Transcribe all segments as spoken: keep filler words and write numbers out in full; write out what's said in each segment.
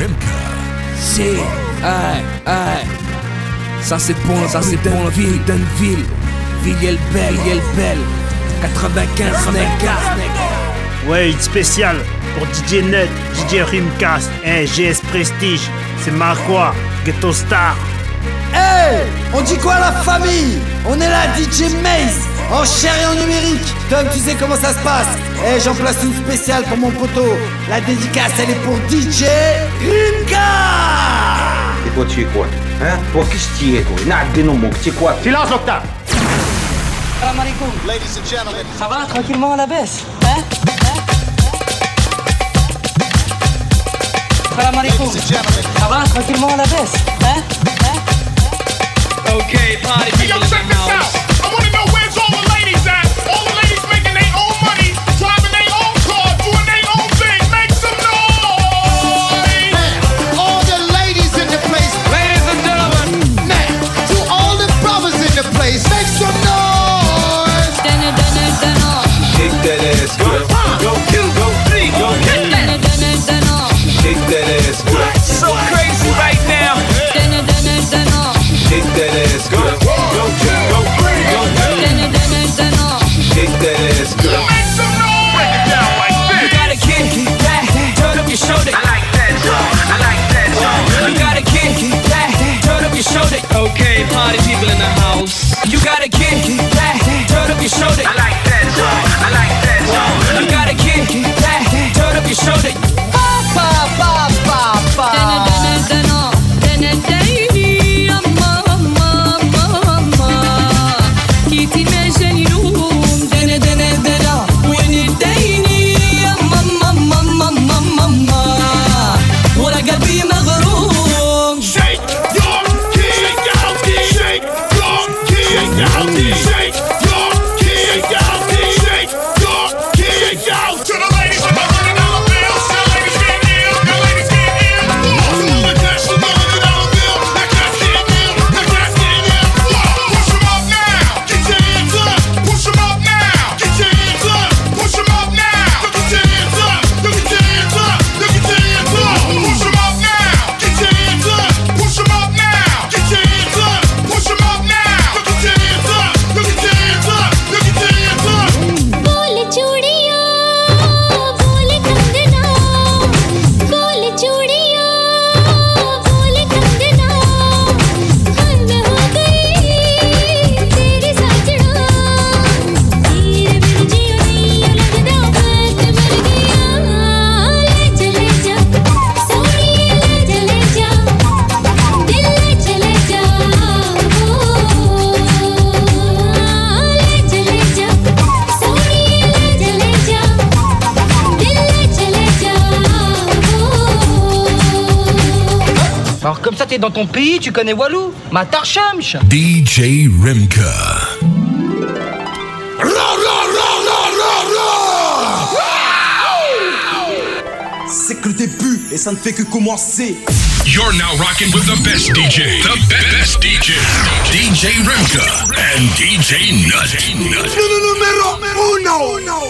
Remka. C'est, aïe, aïe. Ça c'est bon, ça c'est bon, ville d'Anneville. Ville, elle belle, elle belle. quatre-vingt-quinze, nègre. Ouais, une spéciale pour D J Nut, D J Rimcast, hein, G S Prestige, c'est Marois, Ghetto Star. Hey, on dit quoi la famille? On est là, D J Maze, en chair et en numérique. Tom, tu sais comment ça se passe? Hey, j'en place une spéciale pour mon poteau. La dédicace, elle est pour D J Rimka. Et toi, tu es quoi? Hein? Toi, qu'est-ce que tu es, toi? Tu es quoi? Silence, Octave. Salam alaikum, ladies and gentlemen. Ça va? Tranquillement à la baisse. Hein? Salam alaikum. Ça va? Tranquillement à la baisse. Hein? Okay, party people. Hey, yo, check this out. I want to know where's all the ladies at. All the ladies making their own money, driving their own car, doing their own thing. Make some noise. Now, all the ladies in the place. Ladies and gentlemen. Now, to all the brothers in the place, make some noise. Dun dun dun dun on. Shake that ass, girl. Go two, go three, go hit that. Dun dun dun on. Shake that ass, girl. So crazy right now. Dun dun dun dun on. Shake that ass, girl. Go, go, go, free, go, go. Shake that ass, girl. Make some noise. Break it down like this. You gotta kick, kick that. Turn up your shoulder. I like that, y'all. I like that, y'all. You gotta kick, kick that. Turn up your shoulder. Okay, party people in the house. You gotta kick, kick that. Turn up your shoulder. I like that, y'all. I like that, y'all. You gotta kick, kick that. Turn up your shoulder. Ba ba ba ba ba. Then on, then on, then on. T'es dans ton pays, tu connais Walou, Matar Shamsh. D J Remka. C'est que le début et ça ne fait que commencer. You're now rocking with the best D J, the best D J, D J Remka and D J Nut. Numéro uno.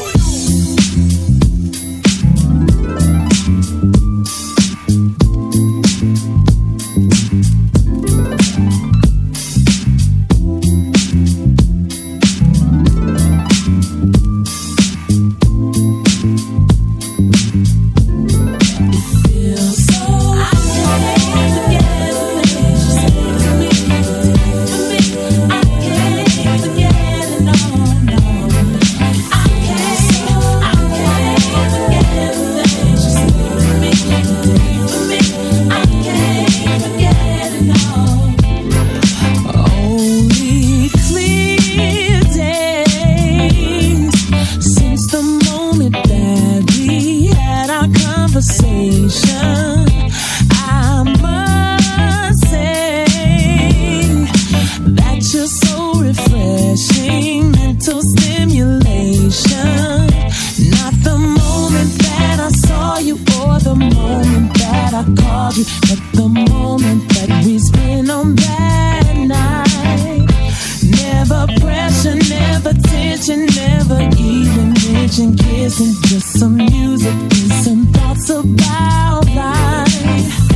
Kissing, just some music and some thoughts about life.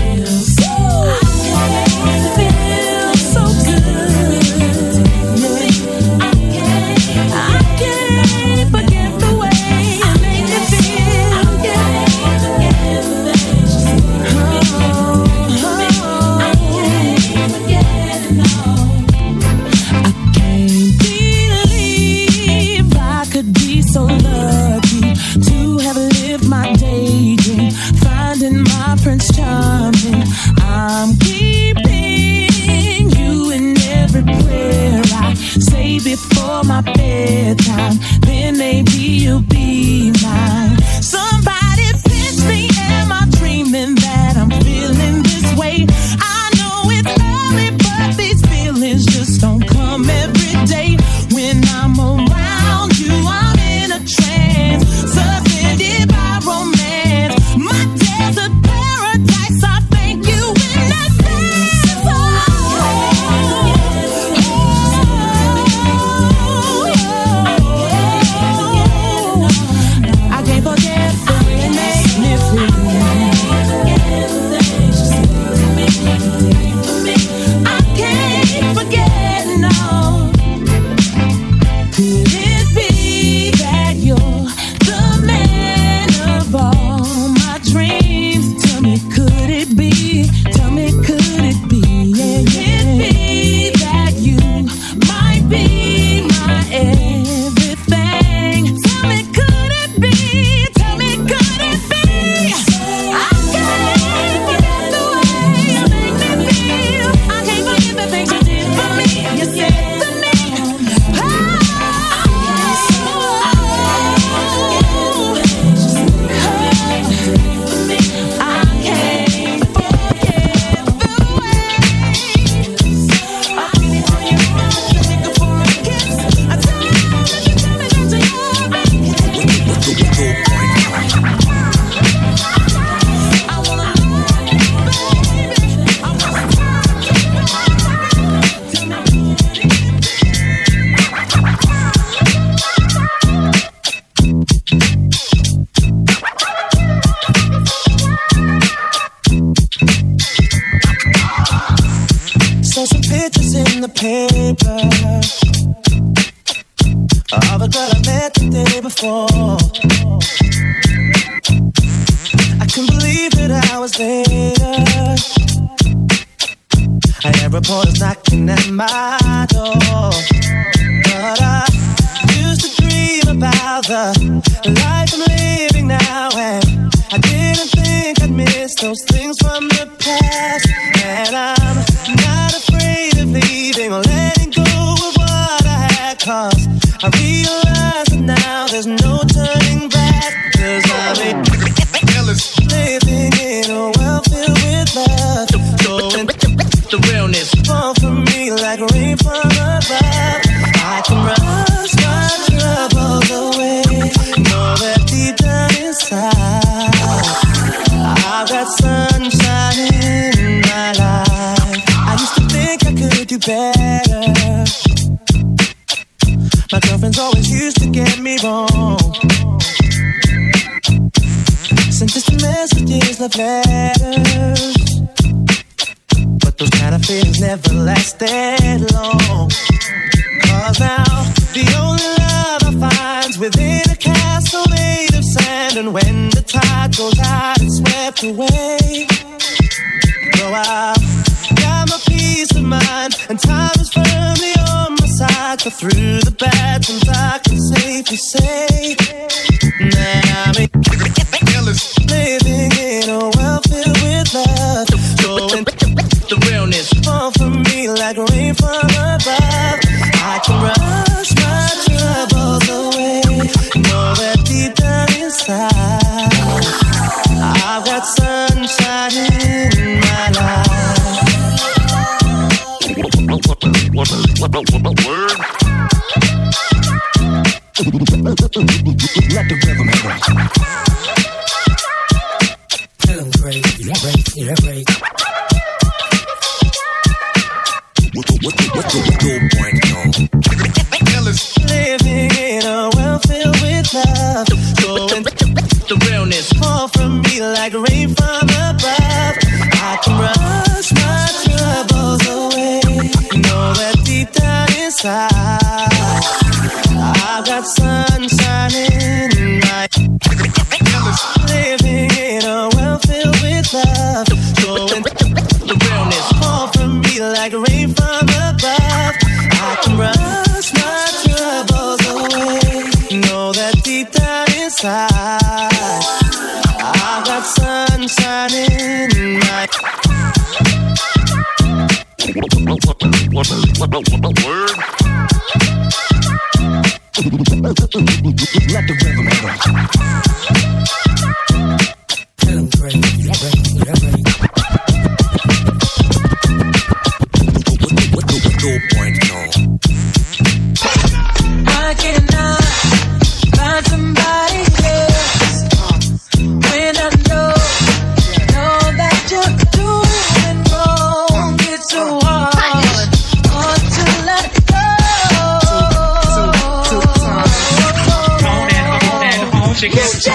Get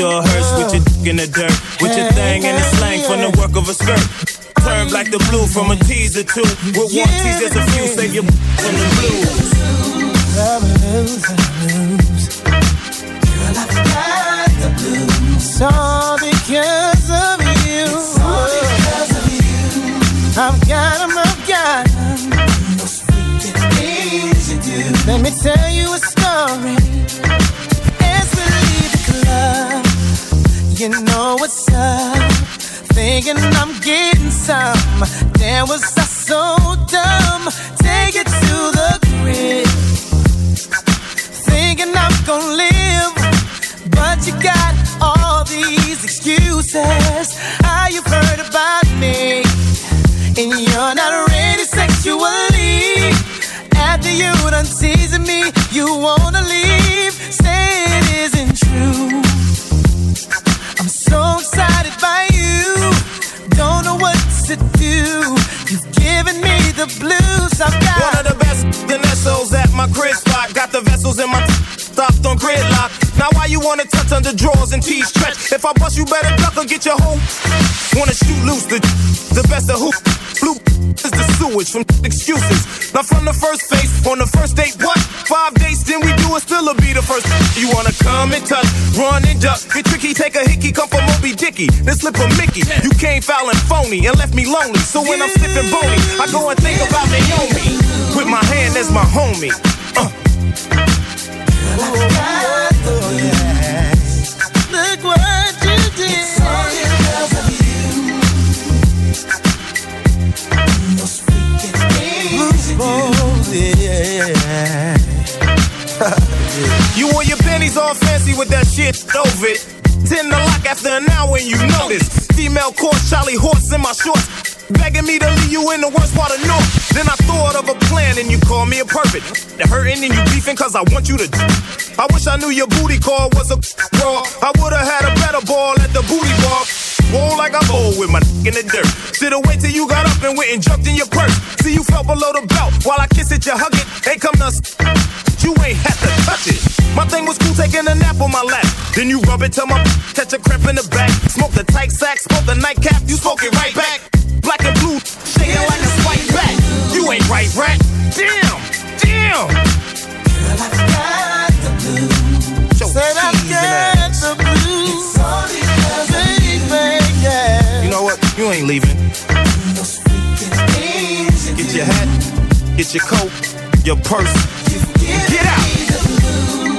your hearse with your dick in the dirt, with your thing in the slang from the work of a skirt. Turn like the blue from a teaser two. With one tease, there's a few, save your from the blues. Girl, I've got the blues. It's all because of you. It's all because of you. I've got 'em, I've got 'em. Those freaking things you do. Let me tell you a story. As we leave the club, you know what's up. Thinking I'm getting some. Damn, was I so dumb? Take it to the grid. Thinking I'm gonna live, but you got all these excuses. Ah, you've heard about me, and you're not ready sexually. After you done teasing me, you wanna leave. Say it isn't true. I'm so excited by you. Don't know what to do. You've given me the blues. I've got one of the best N S Os at my crib spot. Got the vessels in my stopped on gridlock. Now why you wanna touch under drawers and tease stretch? If I bust you better duck or get your hoe. Wanna shoot loose the the best of who? Blue is the sewage from excuses. Now from the first face on the first date, what? Five dates, then we do it still'll be the first. You wanna come and touch, run and duck, get tricky, take a hickey, come from Moby Dicky, then slip a Mickey. You came foul and phony and left me lonely. So when I'm slipping bony, I go and think about Naomi with my hand as my homie. Uh. Ooh. Oh, yeah. Look what you did. It's all because of you. Those freaking things oh, you do. Yeah. You want your pennies all fancy with that shit over it. Tend to lock after an hour and you notice. Female course, Charlie horse in my shorts. Begging me to leave you in the worst part of North. Then I thought of a plan and you called me a pervert. The hurting and you beefing cause I want you to. I wish I knew your booty call was a raw. I would've had a better ball at the booty bar. Roll like I'm old with my in the dirt. Should've waited till you got up and went and jumped in your purse. See you felt below the belt while I kiss it, you hug it. Ain't come to you ain't have to touch it. My thing was cool taking a nap on my lap. Then you rub it till my catch a cramp in the back. Smoke the tight sack, smoke the nightcap. You smoke it right back. Black and blue, shaking like a white bat. You ain't right, rat. Damn, damn. Girl, I've got the blues. Said I've got the blues. It's all because of you, baby. You know what? You ain't leaving. Those freaking things you do. Get your hat, get your coat, your purse. You get out. The blues.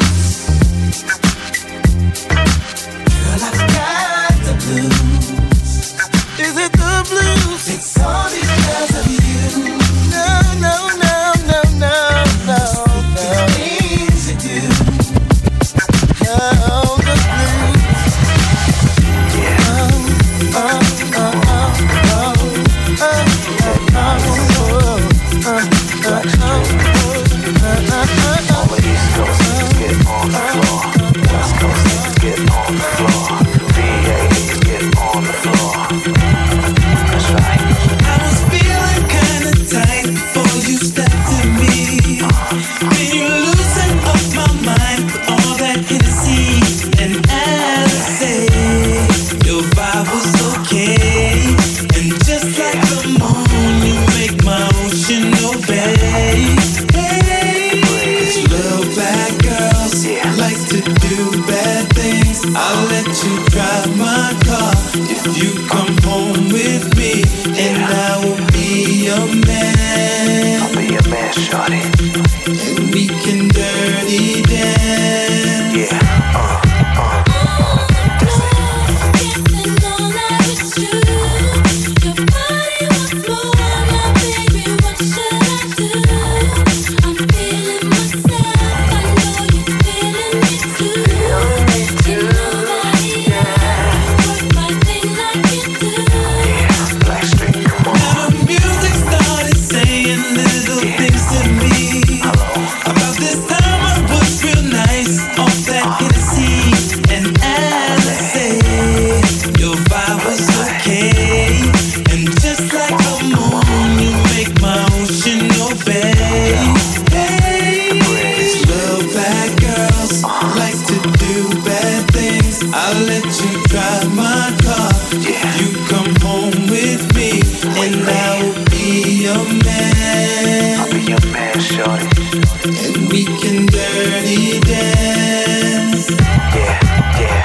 Girl, I've got the blues. Is it the blues? It's all because of you. No, no, no, no, no, no, no. Things you do. Oh, the blues. Yeah. Oh, oh, oh, oh, oh, oh, oh, oh, oh, oh. All of these coasters get on the floor. West coasters get on the floor. V A get on the floor. That's right. I'll let you drive my car if you come home with me, and I will be your man. I'll be your man, shawty. And we can dirty dance. Yeah, uh, uh, uh. That's it. Dancing all night with you. Your body was more. Now, baby, what should I do? I'm feeling myself. I know you're feeling me too. I'll drive my car. Yeah. You come home with me, with and me. I'll be your man. I'll be your man, shorty. And we can dirty dance. Yeah, yeah.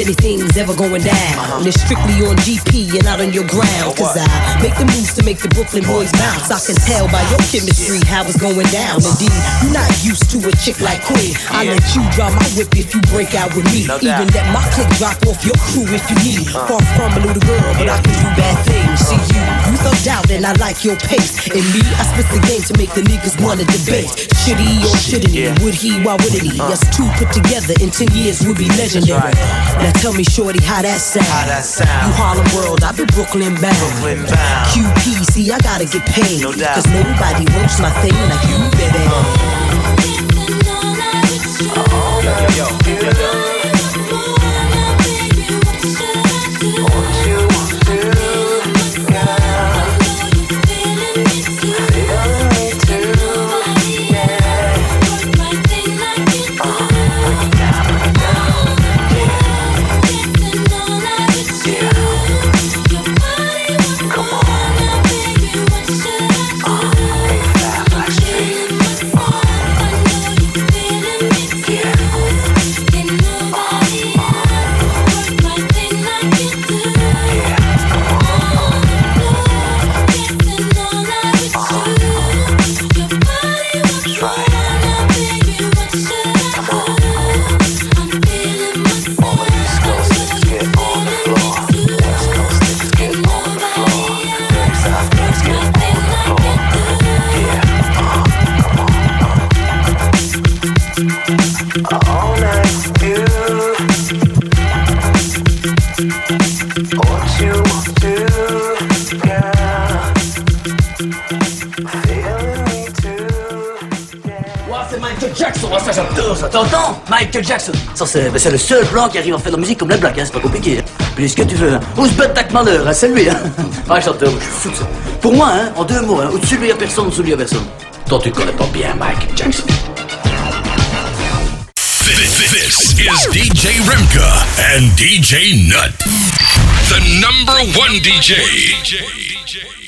Anything's ever going down, uh-huh. and it's strictly on G P and not on your ground. Cause I make the moves to make the Brooklyn boys bounce. I can tell by your chemistry how it's going down. Indeed, you're not used to a chick like Queen. I let you drive my whip if you break out with me. Even let my clique drop off your crew if you need. Far from a little girl, but I can do bad things. See you, you thugged out and I like your pace. And me, I split the game to make the niggas wanna debate. Should he or shouldn't he? Would he, why wouldn't he? Us two put together in ten years would be legendary. Now tell me, shorty, how that sound? How that sound? You Harlem world, I be Brooklyn bound. Brooklyn bound. Q P, see, I gotta get paid. No doubt. Cause nobody wants my thing like you, baby. Uh. Uh-oh. Yo, yo, yo, yo, yo. T'entends, Michael Jackson? Ça c'est, c'est le seul blanc qui arrive à faire de la musique comme les blacks, hein, c'est pas compliqué. Puis ce que tu veux, hein. Où se bat tac malheur, hein, c'est lui, hein. Ah, chanteur, je suis fou de ça. Pour moi, hein, en deux mots, hein, au-dessus de lui à personne, au-dessous de lui à personne. Toi tu connais pas bien Michael Jackson. This is D J Remka and D J Nut, the number one D J.